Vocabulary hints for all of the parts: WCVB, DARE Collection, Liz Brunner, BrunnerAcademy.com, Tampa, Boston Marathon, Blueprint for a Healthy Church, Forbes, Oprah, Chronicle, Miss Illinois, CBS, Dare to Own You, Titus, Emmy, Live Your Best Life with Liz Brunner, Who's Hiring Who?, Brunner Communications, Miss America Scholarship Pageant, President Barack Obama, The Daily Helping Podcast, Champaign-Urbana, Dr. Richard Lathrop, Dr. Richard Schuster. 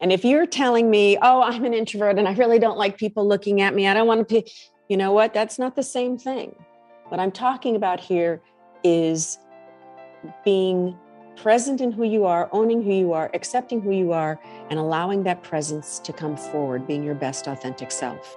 And if you're telling me, oh, I'm an introvert and I really don't like people looking at me, I don't want to, you know what? That's not the same thing. What I'm talking about here is being present in who you are, owning who you are, accepting who you are, and allowing that presence to come forward, being your best authentic self.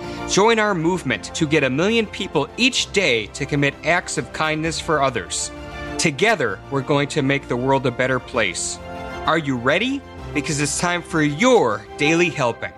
Join our movement to get 1 million people each day to commit acts of kindness for others. Together, we're going to make the world a better place. Are you ready? Because it's time for your Daily Helping.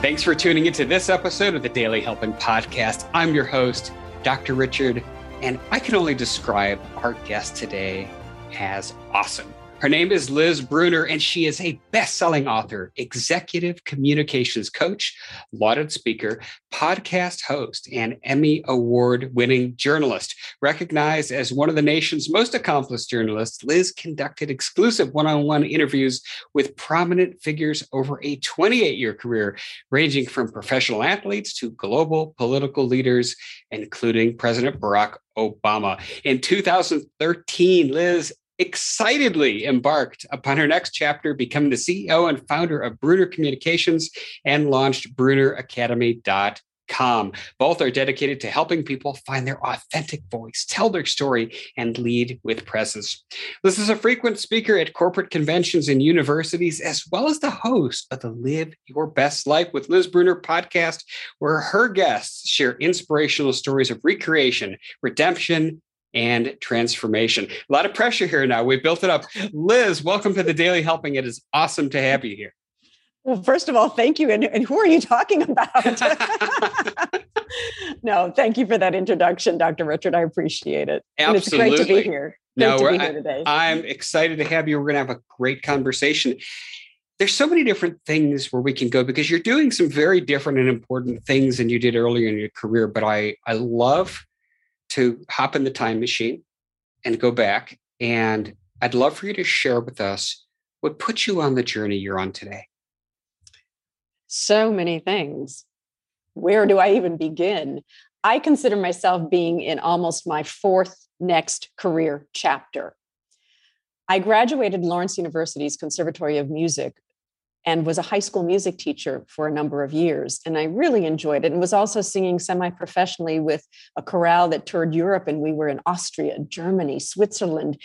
Thanks for tuning into this episode of the Daily Helping Podcast. I'm your host, Dr. Richard, and I can only describe our guest today as awesome. Her name is Liz Brunner, and she is a best-selling author, executive communications coach, lauded speaker, podcast host, and Emmy Award-winning journalist. Recognized as one of the nation's most accomplished journalists, Liz conducted exclusive one-on-one interviews with prominent figures over a 28-year career, ranging from professional athletes to global political leaders, including President Barack Obama. In 2013, Liz excitedly embarked upon her next chapter, becoming the CEO and founder of Brunner Communications and launched BrunnerAcademy.com. Both are dedicated to helping people find their authentic voice, tell their story, and lead with presence. This is a frequent speaker at corporate conventions and universities, as well as the host of the Live Your Best Life with Liz Brunner podcast, where her guests share inspirational stories of recreation, redemption, and transformation. A lot of pressure here now. We've built it up. Liz, welcome to the Daily Helping. It is awesome to have you here. Well, first of all, thank you. And who are you talking about? No, thank you for that introduction, Dr. Richard. I appreciate it. Absolutely. And it's great to be here. Great to be here today. I'm excited to have you. We're going to have a great conversation. There's so many different things where we can go because you're doing some very different and important things than you did earlier in your career. But I love to hop in the time machine and go back. And I'd love for you to share with us what put you on the journey you're on today. So many things. Where do I even begin? I consider myself being in almost my fourth next career chapter. I graduated Lawrence University's Conservatory of Music and was a high school music teacher for a number of years. And I really enjoyed it and was also singing semi-professionally with a chorale that toured Europe. And we were in Austria, Germany, Switzerland.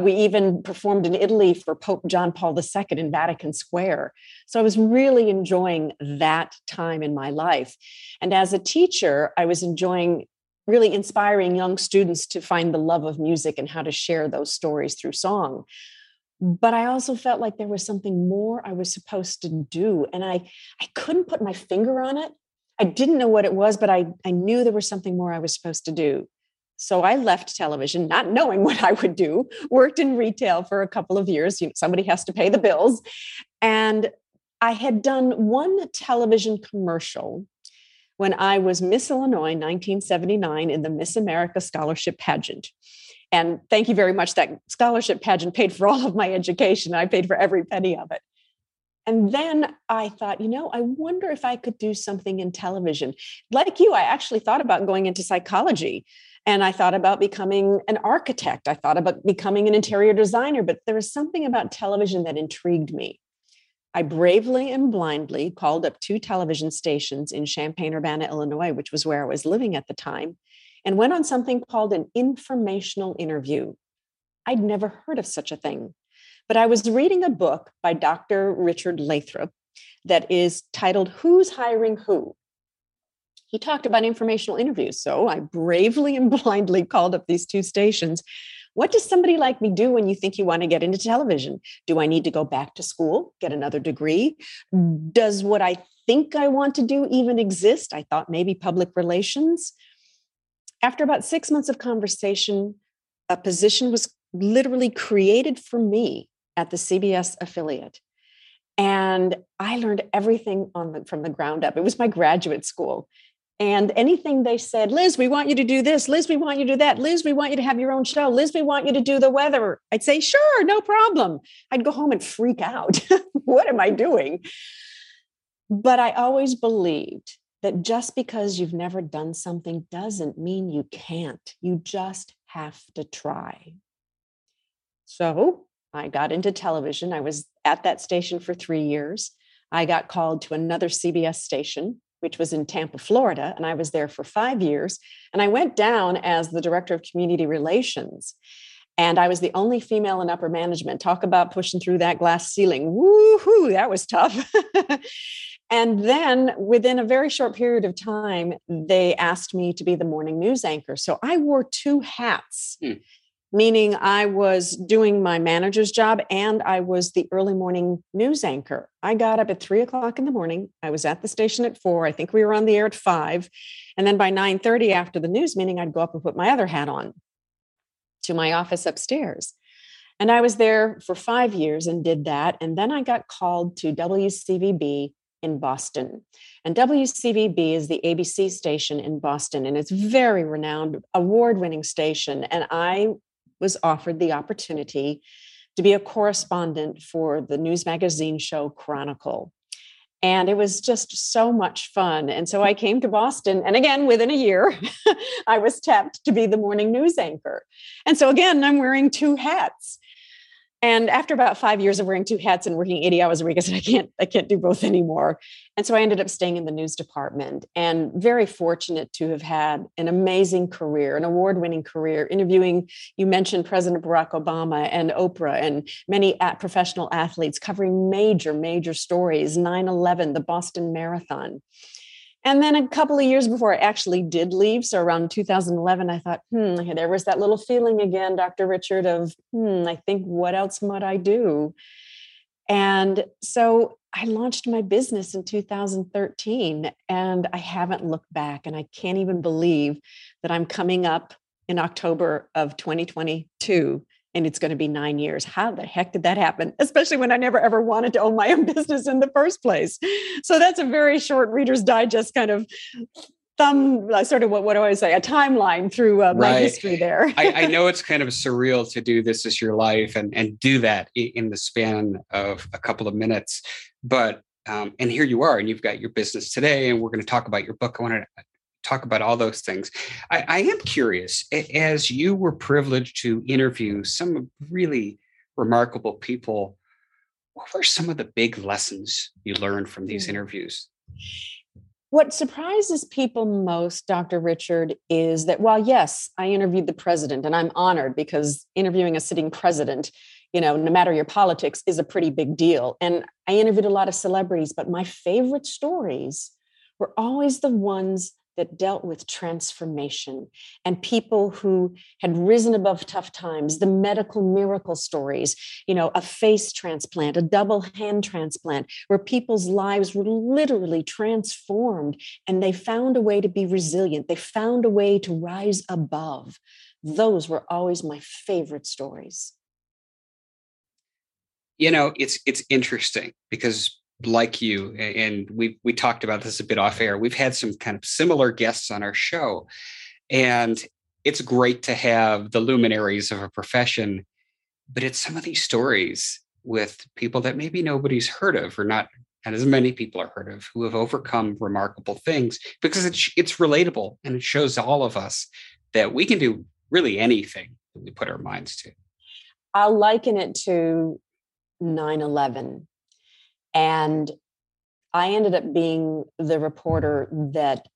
We even performed in Italy for Pope John Paul II in Vatican Square. So I was really enjoying that time in my life. And as a teacher, I was enjoying really inspiring young students to find the love of music and how to share those stories through song. But I also felt like there was something more I was supposed to do. And I couldn't put my finger on it. I didn't know what it was, but I knew there was something more I was supposed to do. So I left television, not knowing what I would do, worked in retail for a couple of years. You know, somebody has to pay the bills. And I had done one television commercial when I was Miss Illinois 1979 in the Miss America Scholarship Pageant. And thank you very much. That scholarship pageant paid for all of my education. I paid for every penny of it. And then I thought, you know, I wonder if I could do something in television. Like you, I actually thought about going into psychology. And I thought about becoming an architect. I thought about becoming an interior designer. But there was something about television that intrigued me. I bravely and blindly called up 2 television stations in Champaign-Urbana, Illinois, which was where I was living at the time, and went on something called an informational interview. I'd never heard of such a thing, but I was reading a book by Dr. Richard Lathrop that is titled Who's Hiring Who? He talked about informational interviews. So I bravely and blindly called up these 2 stations. What does somebody like me do when you think you want to get into television? Do I need to go back to school, get another degree? Does what I think I want to do even exist? I thought maybe public relations. After about 6 months of conversation, a position was literally created for me at the CBS affiliate. And I learned everything from the ground up. It was my graduate school. And anything they said, Liz, we want you to do this. Liz, we want you to do that. Liz, we want you to have your own show. Liz, we want you to do the weather. I'd say, sure, no problem. I'd go home and freak out. What am I doing? But I always believed that just because you've never done something doesn't mean you can't. You just have to try. So I got into television. I was at that station for 3 years. I got called to another CBS station, which was in Tampa, Florida, and I was there for 5 years. And I went down as the director of community relations. And I was the only female in upper management. Talk about pushing through that glass ceiling. Woohoo, that was tough. And then within a very short period of time, they asked me to be the morning news anchor. So I wore two hats. Meaning I was doing my manager's job and I was the early morning news anchor. I got up at 3 o'clock in the morning. I was at the station at 4. I think we were on the air at 5. And then by 9:30 after the news meeting, I'd go up and put my other hat on to my office upstairs. And I was there for 5 years and did that. And then I got called to WCVB in Boston. And WCVB is the ABC station in Boston. And it's very renowned, award-winning station. And I was offered the opportunity to be a correspondent for the news magazine show Chronicle. And it was just so much fun. And so I came to Boston. And again, within a year, I was tapped to be the morning news anchor. And so again, I'm wearing two hats. And after about 5 years of wearing two hats and working 80 hours a week, I said, I can't do both anymore. And so I ended up staying in the news department, and very fortunate to have had an amazing career, an award-winning career, interviewing, you mentioned President Barack Obama and Oprah and many professional athletes, covering major, major stories, 9/11, the Boston Marathon. And then a couple of years before I actually did leave, so around 2011, I thought, there was that little feeling again, Dr. Richard, of, I think, what else might I do? And so I launched my business in 2013, and I haven't looked back, and I can't even believe that I'm coming up in October of 2022, and it's going to be 9 years. How the heck did that happen? Especially when I never, ever wanted to own my own business in the first place. So that's a very short Reader's Digest kind of a timeline through my history there. I know it's kind of surreal to do this as your life and do that in the span of a couple of minutes. But, and here you are, and you've got your business today, and we're going to talk about your book. I want to talk about all those things. I am curious, as you were privileged to interview some really remarkable people, what were some of the big lessons you learned from these interviews? What surprises people most, Dr. Richard, is that while, yes, I interviewed the president, and I'm honored because interviewing a sitting president, no matter your politics, is a pretty big deal. And I interviewed a lot of celebrities, but my favorite stories were always the ones that dealt with transformation and people who had risen above tough times, the medical miracle stories, a face transplant, a double hand transplant, where people's lives were literally transformed and they found a way to be resilient. They found a way to rise above. Those were always my favorite stories. It's interesting because, like you, and we talked about this a bit off air, we've had some kind of similar guests on our show, and it's great to have the luminaries of a profession, but it's some of these stories with people that maybe nobody's heard of, or not as many people are heard of, who have overcome remarkable things, because it's relatable, and it shows all of us that we can do really anything that we put our minds to. I'll liken it to 9/11. And I ended up being the reporter that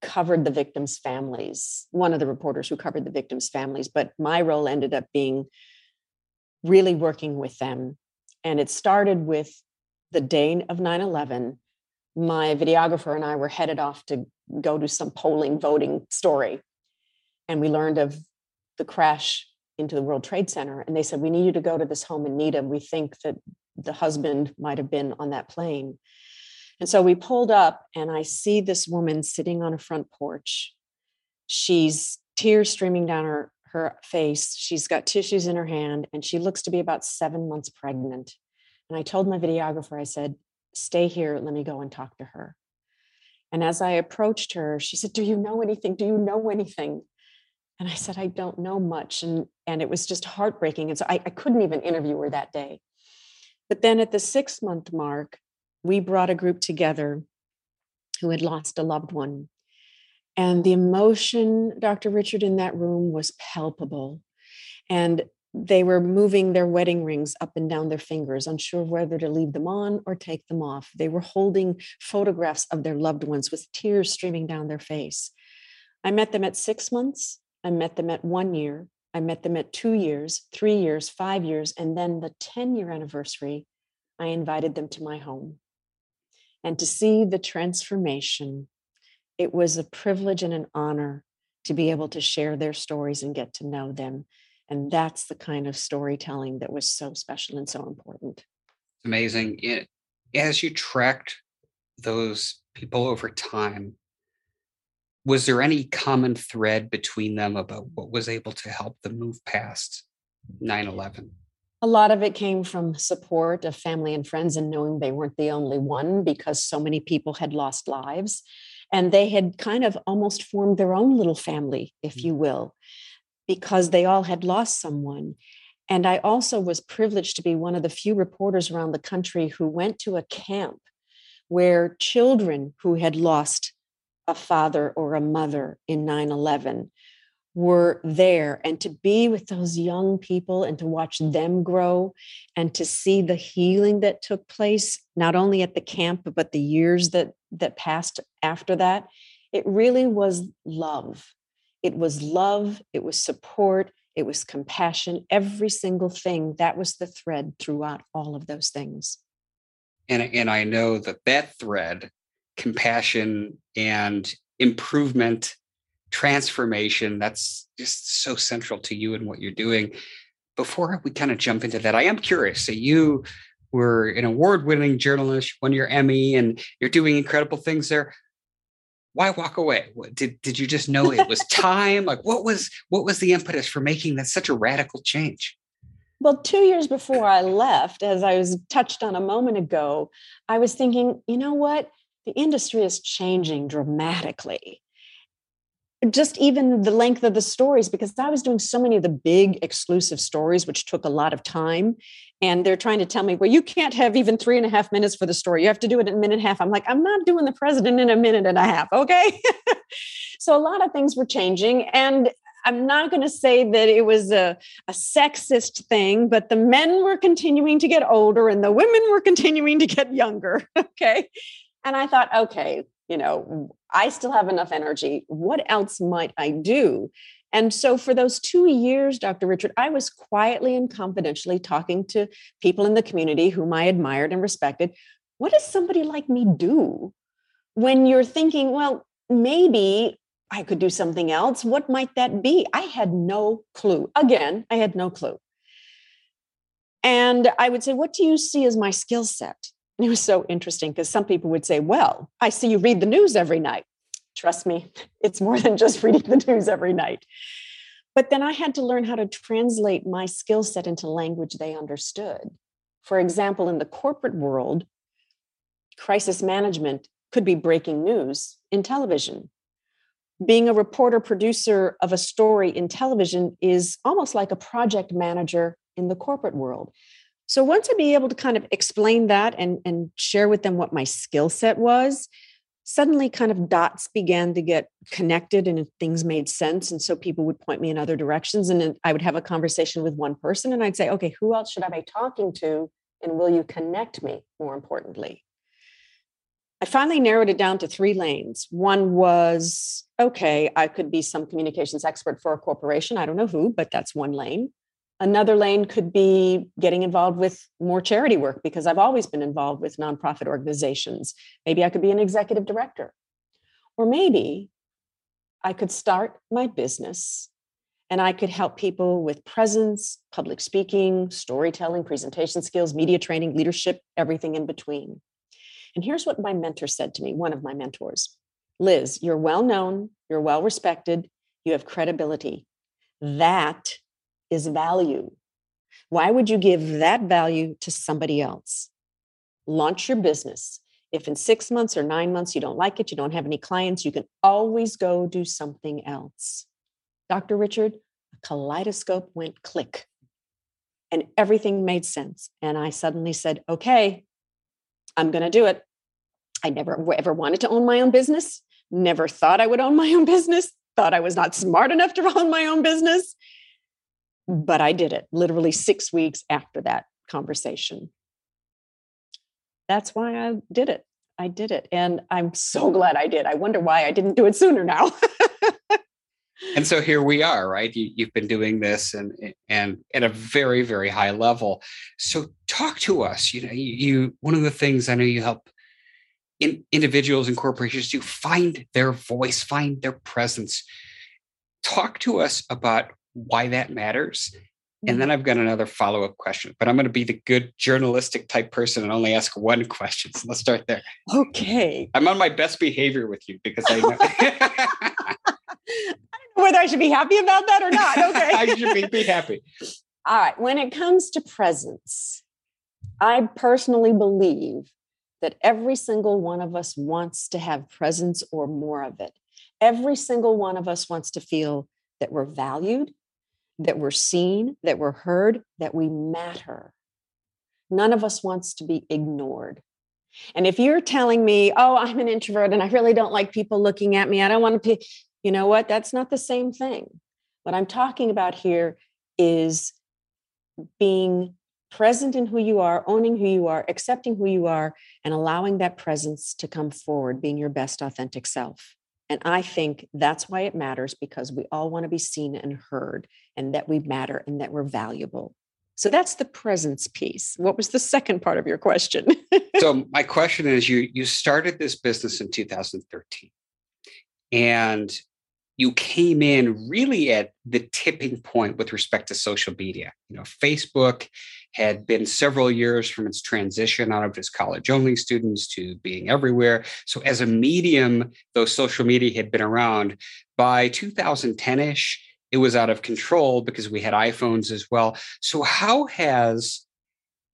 covered the victims' families, one of the reporters who covered the victims' families. But my role ended up being really working with them. And it started with the day of 9/11. My videographer and I were headed off to go do some polling voting story. And we learned of the crash into the World Trade Center. And they said, we need you to go to this home in Needham. We think that the husband might have been on that plane. And so we pulled up, and I see this woman sitting on a front porch. She's tears streaming down her, her face. She's got tissues in her hand, and she looks to be about 7 months pregnant. And I told my videographer, I said, stay here, let me go and talk to her. And as I approached her, she said, do you know anything? Do you know anything? And I said, I don't know much. And it was just heartbreaking. And so I couldn't even interview her that day. But then at the 6-month mark, we brought a group together who had lost a loved one. And the emotion, Dr. Richard, in that room was palpable. And they were moving their wedding rings up and down their fingers, unsure of whether to leave them on or take them off. They were holding photographs of their loved ones with tears streaming down their face. I met them at 6 months. I met them at 1 year. I met them at 2 years, 3 years, 5 years. And then the 10-year anniversary, I invited them to my home. And to see the transformation, it was a privilege and an honor to be able to share their stories and get to know them. And that's the kind of storytelling that was so special and so important. Amazing. As you tracked those people over time, was there any common thread between them about what was able to help them move past 9/11? A lot of it came from support of family and friends and knowing they weren't the only one, because so many people had lost lives. And they had kind of almost formed their own little family, if you will, because they all had lost someone. And I also was privileged to be one of the few reporters around the country who went to a camp where children who had lost a father or a mother in 9/11 were there. And to be with those young people and to watch them grow and to see the healing that took place, not only at the camp, but the years that passed after that, it really was love. It was love, it was support, it was compassion, every single thing. That was the thread throughout all of those things. And I know that thread, compassion and improvement, transformation, that's just so central to you and what you're doing. Before we kind of jump into that, I am curious. So you were an award-winning journalist, won your Emmy, and you're doing incredible things there. Why walk away? Did you just know it was time? Like, what was the impetus for making that such a radical change? Well, 2 years before I left, as I was touched on a moment ago, I was thinking, you know what? The industry is changing dramatically. Just even the length of the stories, because I was doing so many of the big exclusive stories, which took a lot of time. And they're trying to tell me, well, you can't have even 3.5 minutes for the story. You have to do it in 1.5 minutes. I'm like, I'm not doing the president in 1.5 minutes. Okay. So a lot of things were changing. And I'm not going to say that it was a sexist thing, but the men were continuing to get older and the women were continuing to get younger. Okay. And I thought, okay, you know, I still have enough energy. What else might I do? And so for those 2 years, Dr. Richard, I was quietly and confidentially talking to people in the community whom I admired and respected. What does somebody like me do when you're thinking, well, maybe I could do something else? What might that be? I had no clue. Again, I had no clue. And I would say, what do you see as my skill set? It was so interesting because some people would say, well, I see you read the news every night. Trust me, it's more than just reading the news every night. But then I had to learn how to translate my skill set into language they understood. For example, in the corporate world, crisis management could be breaking news in television. Being a reporter producer of a story in television is almost like a project manager in the corporate world. So once I'd be able to kind of explain that and share with them what my skill set was, suddenly kind of dots began to get connected and things made sense. And so people would point me in other directions and then I would have a conversation with one person and I'd say, okay, who else should I be talking to? And will you connect me, more importantly? I finally narrowed it down to 3 lanes. One was, okay, I could be some communications expert for a corporation. I don't know who, but that's one lane. Another lane could be getting involved with more charity work because I've always been involved with nonprofit organizations. Maybe I could be an executive director, or maybe I could start my business and I could help people with presence, public speaking, storytelling, presentation skills, media training, leadership, everything in between. And here's what my mentor said to me, one of my mentors, Liz, you're well known, you're well respected, you have credibility. that is value. Why would you give that value to somebody else? Launch your business. If in 6 months or 9 months you don't like it, you don't have any clients, you can always go do something else. Dr. Richard, a kaleidoscope went click and everything made sense. And I suddenly said, okay, I'm going to do it. I never ever wanted to own my own business. Never thought I would own my own business. Thought I was not smart enough to own my own business. But I did it literally 6 weeks after that conversation. That's why I did it. I did it. And I'm so glad I did. I wonder why I didn't do it sooner now. And so here we are, right? You've been doing this and at a very, very high level. So talk to us. You know, you one of the things I know you help individuals and corporations do, find their voice, find their presence. Talk to us about why that matters. And then I've got another follow-up question, but I'm going to be the good journalistic type person and only ask one question. So let's start there. Okay. I'm on my best behavior with you because I know. I don't know whether I should be happy about that or not. Okay. I should be happy. All right. When it comes to presence, I personally believe that every single one of us wants to have presence or more of it. Every single one of us wants to feel that we're valued, that we're seen, that we're heard, that we matter. None of us wants to be ignored. And if you're telling me, oh, I'm an introvert and I really don't like people looking at me, I don't want to be, you know what? That's not the same thing. What I'm talking about here is being present in who you are, owning who you are, accepting who you are, and allowing that presence to come forward, being your best authentic self. And I think that's why it matters, because we all want to be seen and heard, and that we matter and that we're valuable. So that's the presence piece. What was the second part of your question? So my question is, you started this business in 2013, and you came in really at the tipping point with respect to social media. You know, Facebook had been several years from its transition out of just college-only students to being everywhere. So as a medium, though social media had been around, by 2010-ish, it was out of control because we had iPhones as well. So how has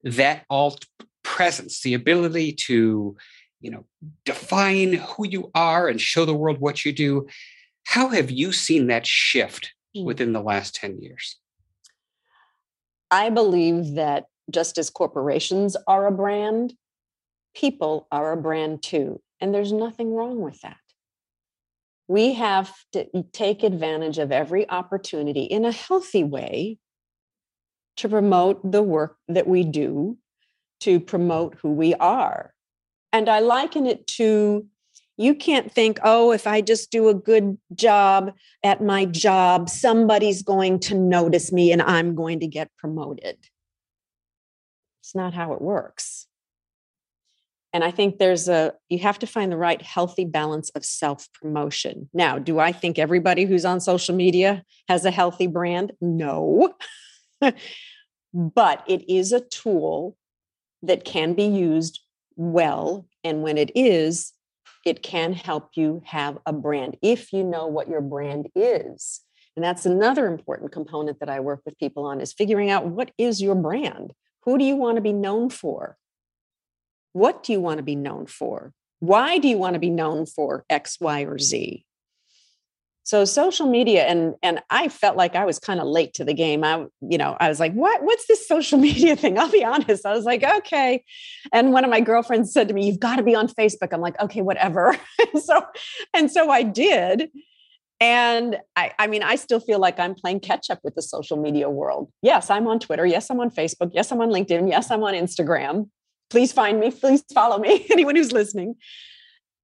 that alt presence, the ability to, you know, define who you are and show the world what you do, how have you seen that shift within the last 10 years? I believe that just as corporations are a brand, people are a brand too. And there's nothing wrong with that. We have to take advantage of every opportunity in a healthy way to promote the work that we do, to promote who we are. And I liken it to, you can't think, oh, if I just do a good job at my job, somebody's going to notice me and I'm going to get promoted. It's not how it works. And I think you have to find the right healthy balance of self-promotion. Now, do I think everybody who's on social media has a healthy brand? No. But it is a tool that can be used well. And when it is, it can help you have a brand if you know what your brand is. And that's another important component that I work with people on, is figuring out, what is your brand? Who do you want to be known for? What do you want to be known for? Why do you want to be known for X, Y, or Z? So social media, and I felt like I was kind of late to the game. I was like, what's this social media thing? I'll be honest. I was like, okay. And one of my girlfriends said to me, you've got to be on Facebook. I'm like, okay, whatever. and so I did. And I still feel like I'm playing catch up with the social media world. Yes, I'm on Twitter. Yes, I'm on Facebook. Yes, I'm on LinkedIn. Yes, I'm on Instagram. Please find me. Please follow me. Anyone who's listening.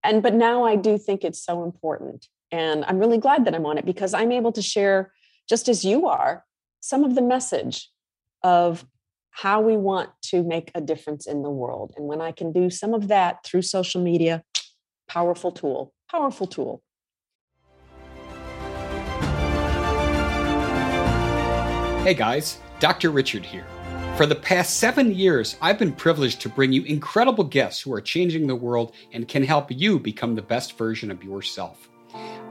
But now I do think it's so important. And I'm really glad that I'm on it, because I'm able to share, just as you are, some of the message of how we want to make a difference in the world. And when I can do some of that through social media, powerful tool, powerful tool. Hey guys, Dr. Richard here. For the past 7 years, I've been privileged to bring you incredible guests who are changing the world and can help you become the best version of yourself.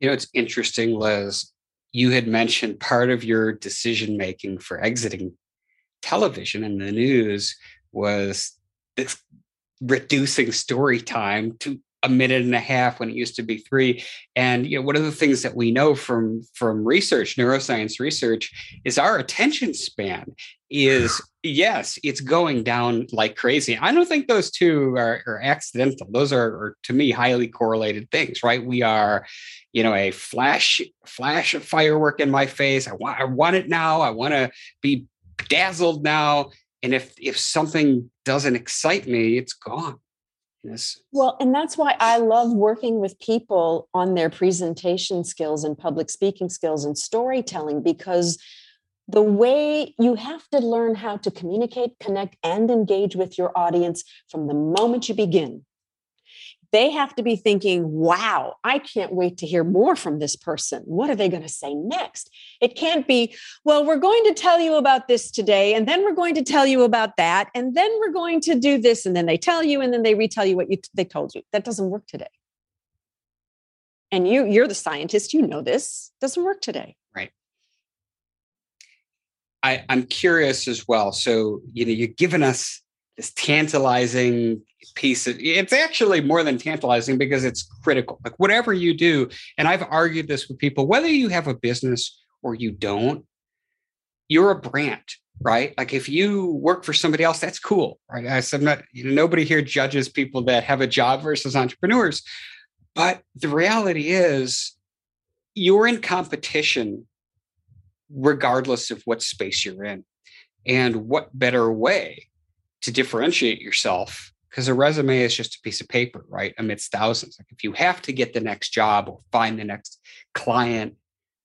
You know, it's interesting, Liz, you had mentioned part of your decision-making for exiting television and the news was this reducing story time to a minute and a half when it used to be 3. And, you know, one of the things that we know from research, neuroscience research, is our attention span is, yes, it's going down like crazy. I don't think those two are accidental. Those are, to me, highly correlated things, right? We are, you know, a flash of firework in my face. I want it now. I want to be dazzled now. And if something doesn't excite me, it's gone. Yes. Well, and that's why I love working with people on their presentation skills and public speaking skills and storytelling, because the way you have to learn how to communicate, connect, and engage with your audience from the moment you begin. They have to be thinking, wow, I can't wait to hear more from this person. What are they going to say next? It can't be, well, we're going to tell you about this today, and then we're going to tell you about that, and then we're going to do this, and then they tell you, and then they retell you what they told you. That doesn't work today. And you're the scientist, you know this. Doesn't work today. Right. I'm curious as well. So, you know, you've given us this tantalizing piece of, it's actually more than tantalizing because it's critical. Like whatever you do, and I've argued this with people, whether you have a business or you don't, you're a brand, right? Like if you work for somebody else, that's cool, right? I'm not, you know, nobody here judges people that have a job versus entrepreneurs, but the reality is you're in competition regardless of what space you're in. And what better way to differentiate yourself? Because a resume is just a piece of paper, right? Amidst thousands. Like if you have to get the next job or find the next client,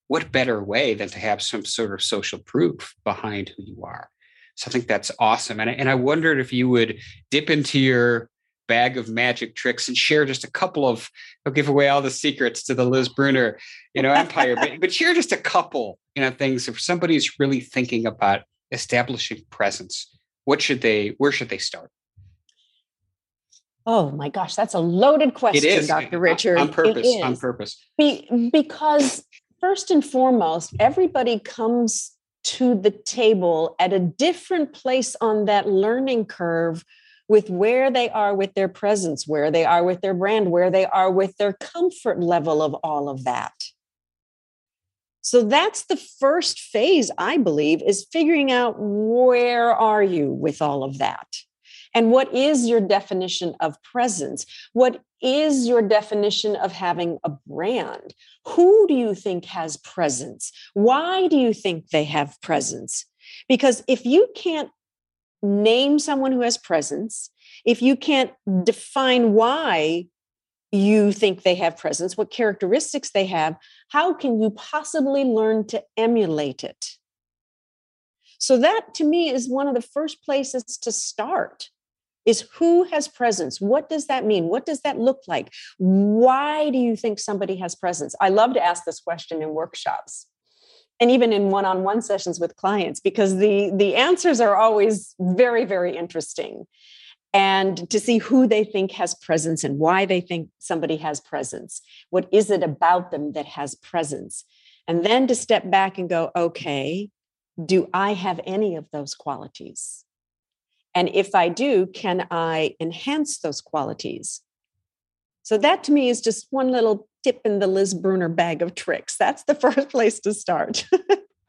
what better way than to have some sort of social proof behind who you are? So I think that's awesome. And I wondered if you would dip into your bag of magic tricks and share just a couple of, I'll give away all the secrets to the Liz Brunner, you know, empire, but share just a couple, you know, things. If somebody's really thinking about establishing presence, where should they start? Oh my gosh, that's a loaded question, it is. Dr. Richard. On purpose. Because first and foremost, everybody comes to the table at a different place on that learning curve with where they are with their presence, where they are with their brand, where they are with their comfort level of all of that. So that's the first phase, I believe, is figuring out where are you with all of that? And what is your definition of presence? What is your definition of having a brand? Who do you think has presence? Why do you think they have presence? Because if you can't name someone who has presence, if you can't define why you think they have presence, what characteristics they have, how can you possibly learn to emulate it? So that, to me, is one of the first places to start. Is who has presence? What does that mean? What does that look like? Why do you think somebody has presence? I love to ask this question in workshops and even in one-on-one sessions with clients, because the answers are always very, very interesting. And to see who they think has presence and why they think somebody has presence. What is it about them that has presence? And then to step back and go, okay, do I have any of those qualities? And if I do, can I enhance those qualities? So that to me is just one little tip in the Liz Brunner bag of tricks. That's the first place to start.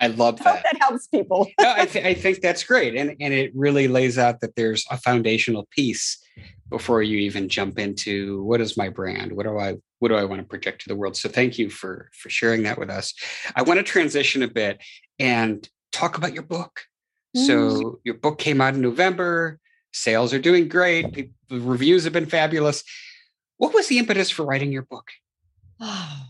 I love that. I hope that helps people. No, I think that's great. And it really lays out that there's a foundational piece before you even jump into what is my brand? What do I want to project to the world? So thank you for sharing that with us. I want to transition a bit and talk about your book. So your book came out in November, sales are doing great, reviews have been fabulous. What was the impetus for writing your book? Oh,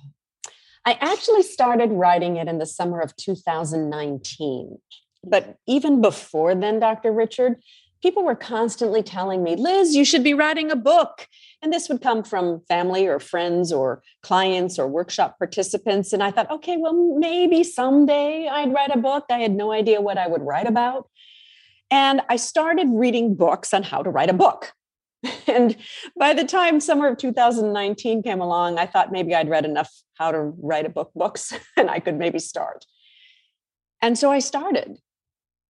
I actually started writing it in the summer of 2019. But even before then, Dr. Richard, people were constantly telling me, Liz, you should be writing a book. And this would come from family or friends or clients or workshop participants. And I thought, okay, well, maybe someday I'd write a book. I had no idea what I would write about. And I started reading books on how to write a book. And by the time summer of 2019 came along, I thought maybe I'd read enough how to write a book books and I could maybe start. And so I started.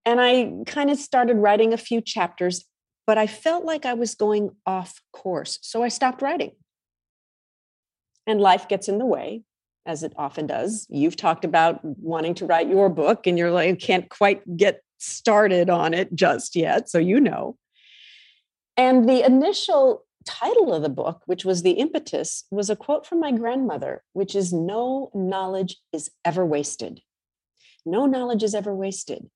And I kind of started writing a few chapters, but I felt like I was going off course. So I stopped writing. And life gets in the way, as it often does. You've talked about wanting to write your book and you're like, can't quite get started on it just yet. So you know. And the initial title of the book, which was the impetus, was a quote from my grandmother, which is, no knowledge is ever wasted. No knowledge is ever wasted.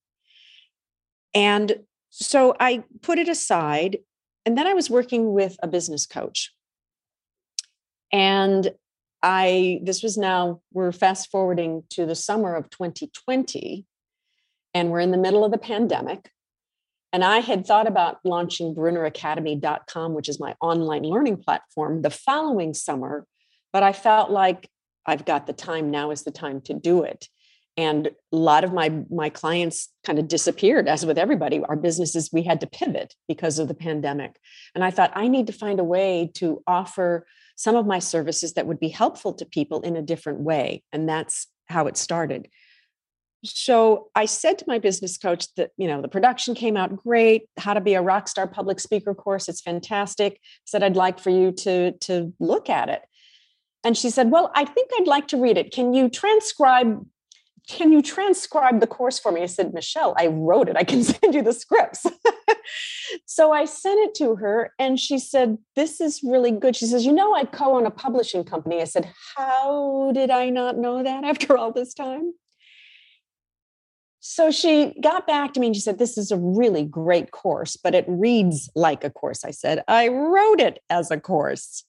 And so I put it aside, and then I was working with a business coach. And we're fast forwarding to the summer of 2020, and we're in the middle of the pandemic. And I had thought about launching BrunnerAcademy.com, which is my online learning platform, the following summer, but I felt like I've got the time, now is the time to do it. And a lot of my clients kind of disappeared, as with everybody. Our businesses, we had to pivot because of the pandemic. And I thought, I need to find a way to offer some of my services that would be helpful to people in a different way. And that's how it started. So I said to my business coach that, the production came out great, how to be a rock star public speaker course. It's fantastic. I said, I'd like for you to look at it. And she said, well, I think I'd like to read it. Can you transcribe the course for me? I said, Michelle, I wrote it. I can send you the scripts. So I sent it to her and she said, this is really good. She says, I co-own a publishing company. I said, how did I not know that after all this time? So she got back to me and she said, this is a really great course, but it reads like a course. I said, I wrote it as a course.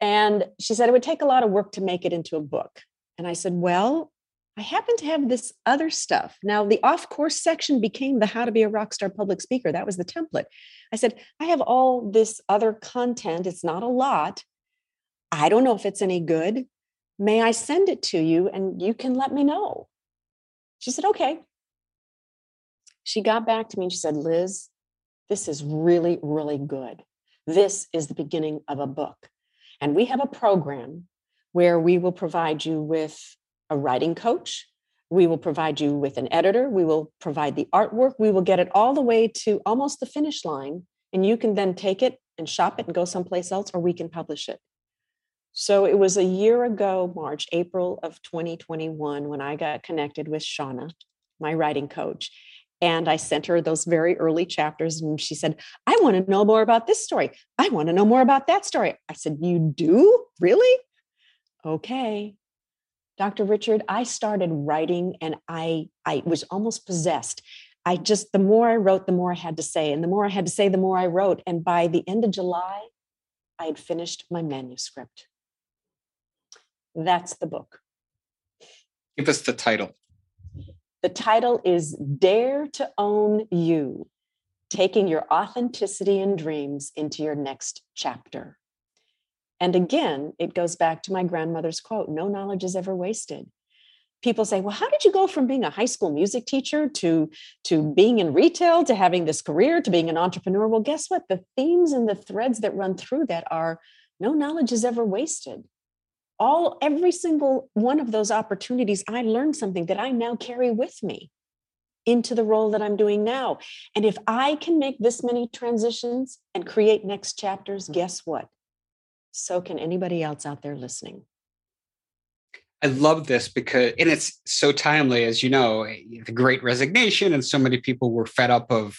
And she said, it would take a lot of work to make it into a book. And I said, well, I happen to have this other stuff. Now, the off-course section became the how to be a rock star public speaker. That was the template. I said, I have all this other content. It's not a lot. I don't know if it's any good. May I send it to you and you can let me know? She said, okay. She got back to me and she said, Liz, this is really, really good. This is the beginning of a book. And we have a program where we will provide you with a writing coach. We will provide you with an editor. We will provide the artwork. We will get it all the way to almost the finish line. And you can then take it and shop it and go someplace else, or we can publish it. So it was a year ago, April of 2021, when I got connected with Shauna, my writing coach. And I sent her those very early chapters. And she said, I want to know more about this story. I want to know more about that story. I said, you do? Really? Okay. Dr. Richard, I started writing and I was almost possessed. The more I wrote, the more I had to say, and the more I had to say, the more I wrote. And by the end of July, I had finished my manuscript. That's the book. Give us the title. The title is Dare to Own You, Taking Your Authenticity and Dreams into Your Next Chapter. And again, it goes back to my grandmother's quote, no knowledge is ever wasted. People say, well, how did you go from being a high school music teacher to being in retail, to having this career, to being an entrepreneur? Well, guess what? The themes and the threads that run through that are no knowledge is ever wasted. Every single one of those opportunities, I learned something that I now carry with me into the role that I'm doing now. And if I can make this many transitions and create next chapters, guess what? So can anybody else out there listening. I love this because it's so timely, as you know, the Great Resignation, and so many people were fed up of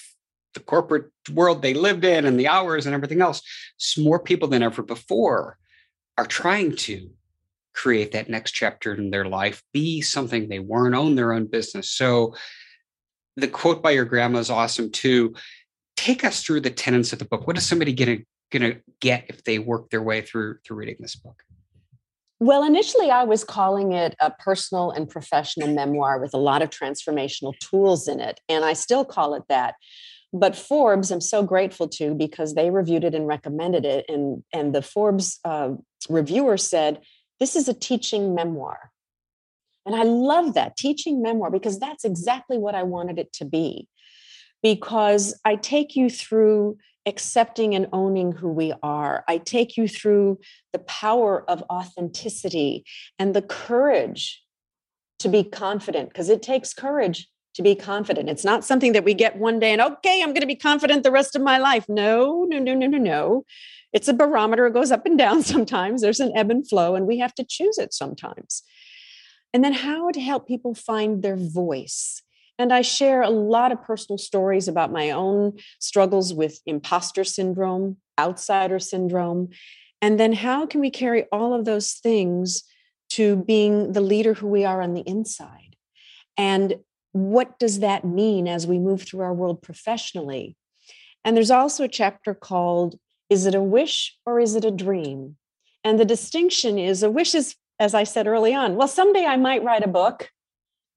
the corporate world they lived in and the hours and everything else. More people than ever before are trying to create that next chapter in their life, be something they weren't, own their own business. So the quote by your grandma is awesome too. Take us through the tenets of the book. What is somebody going to going to get if they work their way through reading this book? Well, initially, I was calling it a personal and professional memoir with a lot of transformational tools in it, and I still call it that. But Forbes, I'm so grateful to, because they reviewed it and recommended it, and the Forbes reviewer said, this is a teaching memoir. And I love that, teaching memoir, because that's exactly what I wanted it to be, because I take you through accepting and owning who we are. I take you through the power of authenticity and the courage to be confident, because it takes courage to be confident. It's not something that we get one day and, okay, I'm going to be confident the rest of my life. No. It's a barometer. It goes up and down sometimes. There's an ebb and flow, and we have to choose it sometimes. And then how to help people find their voice. And I share a lot of personal stories about my own struggles with imposter syndrome, outsider syndrome, and then how can we carry all of those things to being the leader who we are on the inside? And what does that mean as we move through our world professionally? And there's also a chapter called, Is It a Wish or Is It a Dream? And the distinction is, a wish is, as I said early on, well, someday I might write a book.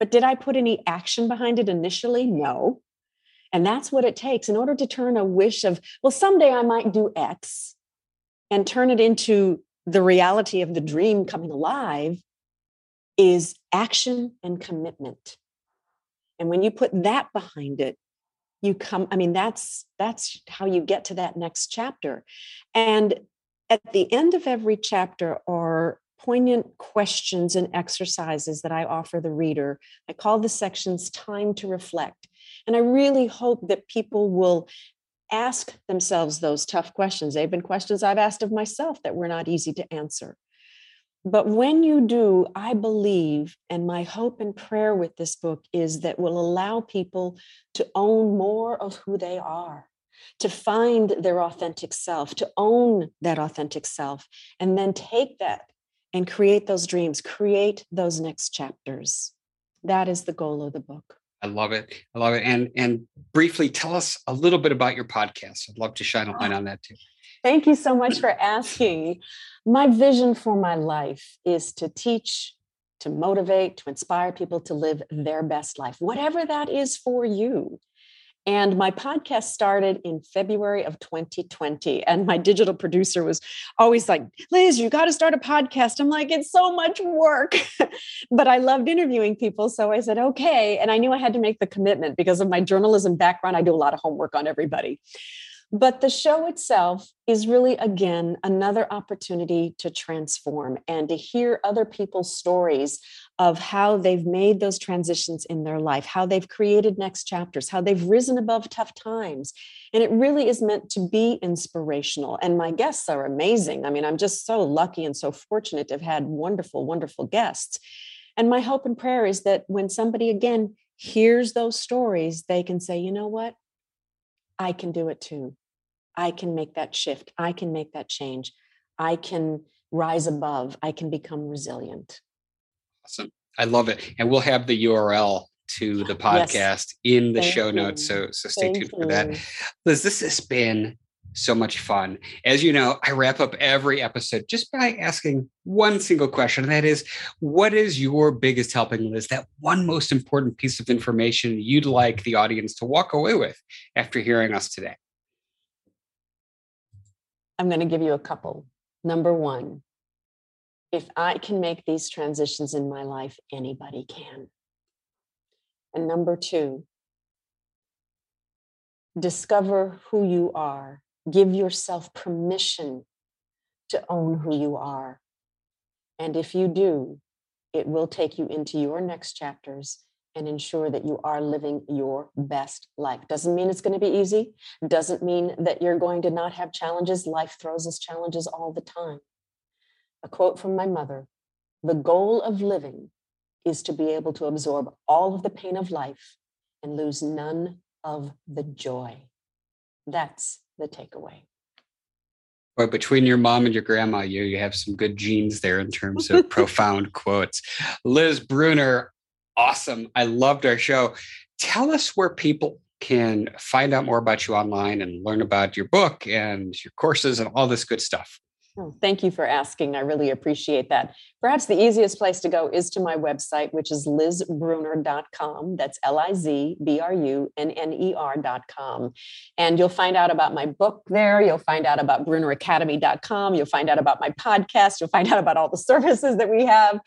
But did I put any action behind it initially? No. And that's what it takes in order to turn a wish of, well, someday I might do X, and turn it into the reality of the dream coming alive, is action and commitment. And when you put that behind it, you come, I mean, that's how you get to that next chapter. And at the end of every chapter are poignant questions and exercises that I offer the reader. I call the sections Time to Reflect. And I really hope that people will ask themselves those tough questions. They've been questions I've asked of myself that were not easy to answer. But when you do, I believe, and my hope and prayer with this book is that will allow people to own more of who they are, to find their authentic self, to own that authentic self, and then take that and create those dreams, create those next chapters. That is the goal of the book. I love it. I love it. And briefly, tell us a little bit about your podcast. I'd love to shine a light on that too. Thank you so much for asking. My vision for my life is to teach, to motivate, to inspire people to live their best life, whatever that is for you. And my podcast started in February of 2020. And my digital producer was always like, Liz, you got to start a podcast. I'm like, it's so much work. But I loved interviewing people. So I said, okay. And I knew I had to make the commitment because of my journalism background. I do a lot of homework on everybody. But the show itself is really, again, another opportunity to transform and to hear other people's stories of how they've made those transitions in their life, how they've created next chapters, how they've risen above tough times. And it really is meant to be inspirational. And my guests are amazing. I mean, I'm just so lucky and so fortunate to have had wonderful, wonderful guests. And my hope and prayer is that when somebody, again, hears those stories, they can say, you know what? I can do it too. I can make that shift. I can make that change. I can rise above. I can become resilient. Awesome. I love it. And we'll have the URL to the podcast in the show notes. So stay tuned for that. Liz, this has been so much fun. As you know, I wrap up every episode just by asking one single question. And that is, what is your biggest helping, Liz? That one most important piece of information you'd like the audience to walk away with after hearing us today? I'm going to give you a couple. Number one, if I can make these transitions in my life, anybody can. And number two, discover who you are. Give yourself permission to own who you are. And if you do, it will take you into your next chapters and ensure that you are living your best life. Doesn't mean it's going to be easy. Doesn't mean that you're going to not have challenges. Life throws us challenges all the time. A quote from my mother, the goal of living is to be able to absorb all of the pain of life and lose none of the joy. That's the takeaway. Well, between your mom and your grandma, you have some good genes there in terms of profound quotes. Liz Brunner, awesome. I loved our show. Tell us where people can find out more about you online and learn about your book and your courses and all this good stuff? Oh, thank you for asking. I really appreciate that. Perhaps the easiest place to go is to my website, which is lizbrunner.com. That's LIZBRUNNER.com. And you'll find out about my book there. You'll find out about BrunnerAcademy.com. You'll find out about my podcast. You'll find out about all the services that we have.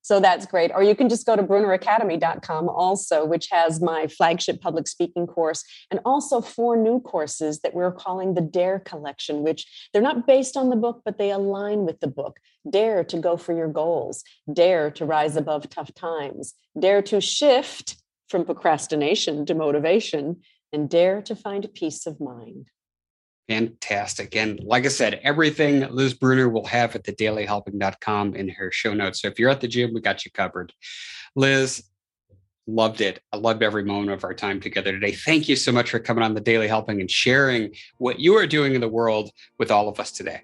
So that's great. Or you can just go to BrunnerAcademy.com also, which has my flagship public speaking course and also 4 new courses that we're calling the DARE Collection, which they're not based on the book, but they align with the book. Dare to go for your goals. Dare to rise above tough times. Dare to shift from procrastination to motivation, and dare to find peace of mind. Fantastic. And like I said, everything Liz Brunner will have at thedailyhelping.com in her show notes. So if you're at the gym, we got you covered. Liz, loved it. I loved every moment of our time together today. Thank you so much for coming on The Daily Helping and sharing what you are doing in the world with all of us today.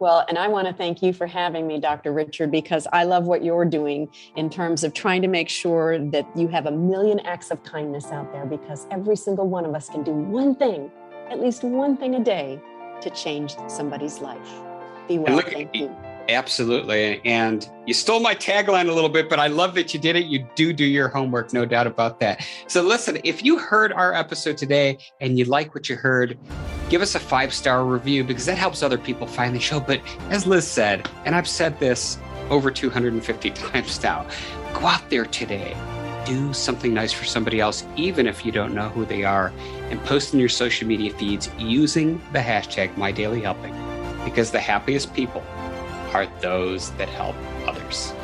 Well, and I want to thank you for having me, Dr. Richard, because I love what you're doing in terms of trying to make sure that you have a million acts of kindness out there, because every single one of us can do one thing, at least one thing a day, to change somebody's life. Be well. Thank you. Absolutely. And you stole my tagline a little bit, but I love that you did it. You do your homework, no doubt about that. So listen, if you heard our episode today and you like what you heard, give us a 5-star review, because that helps other people find the show. But as Liz said, and I've said this over 250 times now, go out there today, do something nice for somebody else, even if you don't know who they are, and post in your social media feeds using the hashtag MyDailyHelping, because the happiest people are those that help others.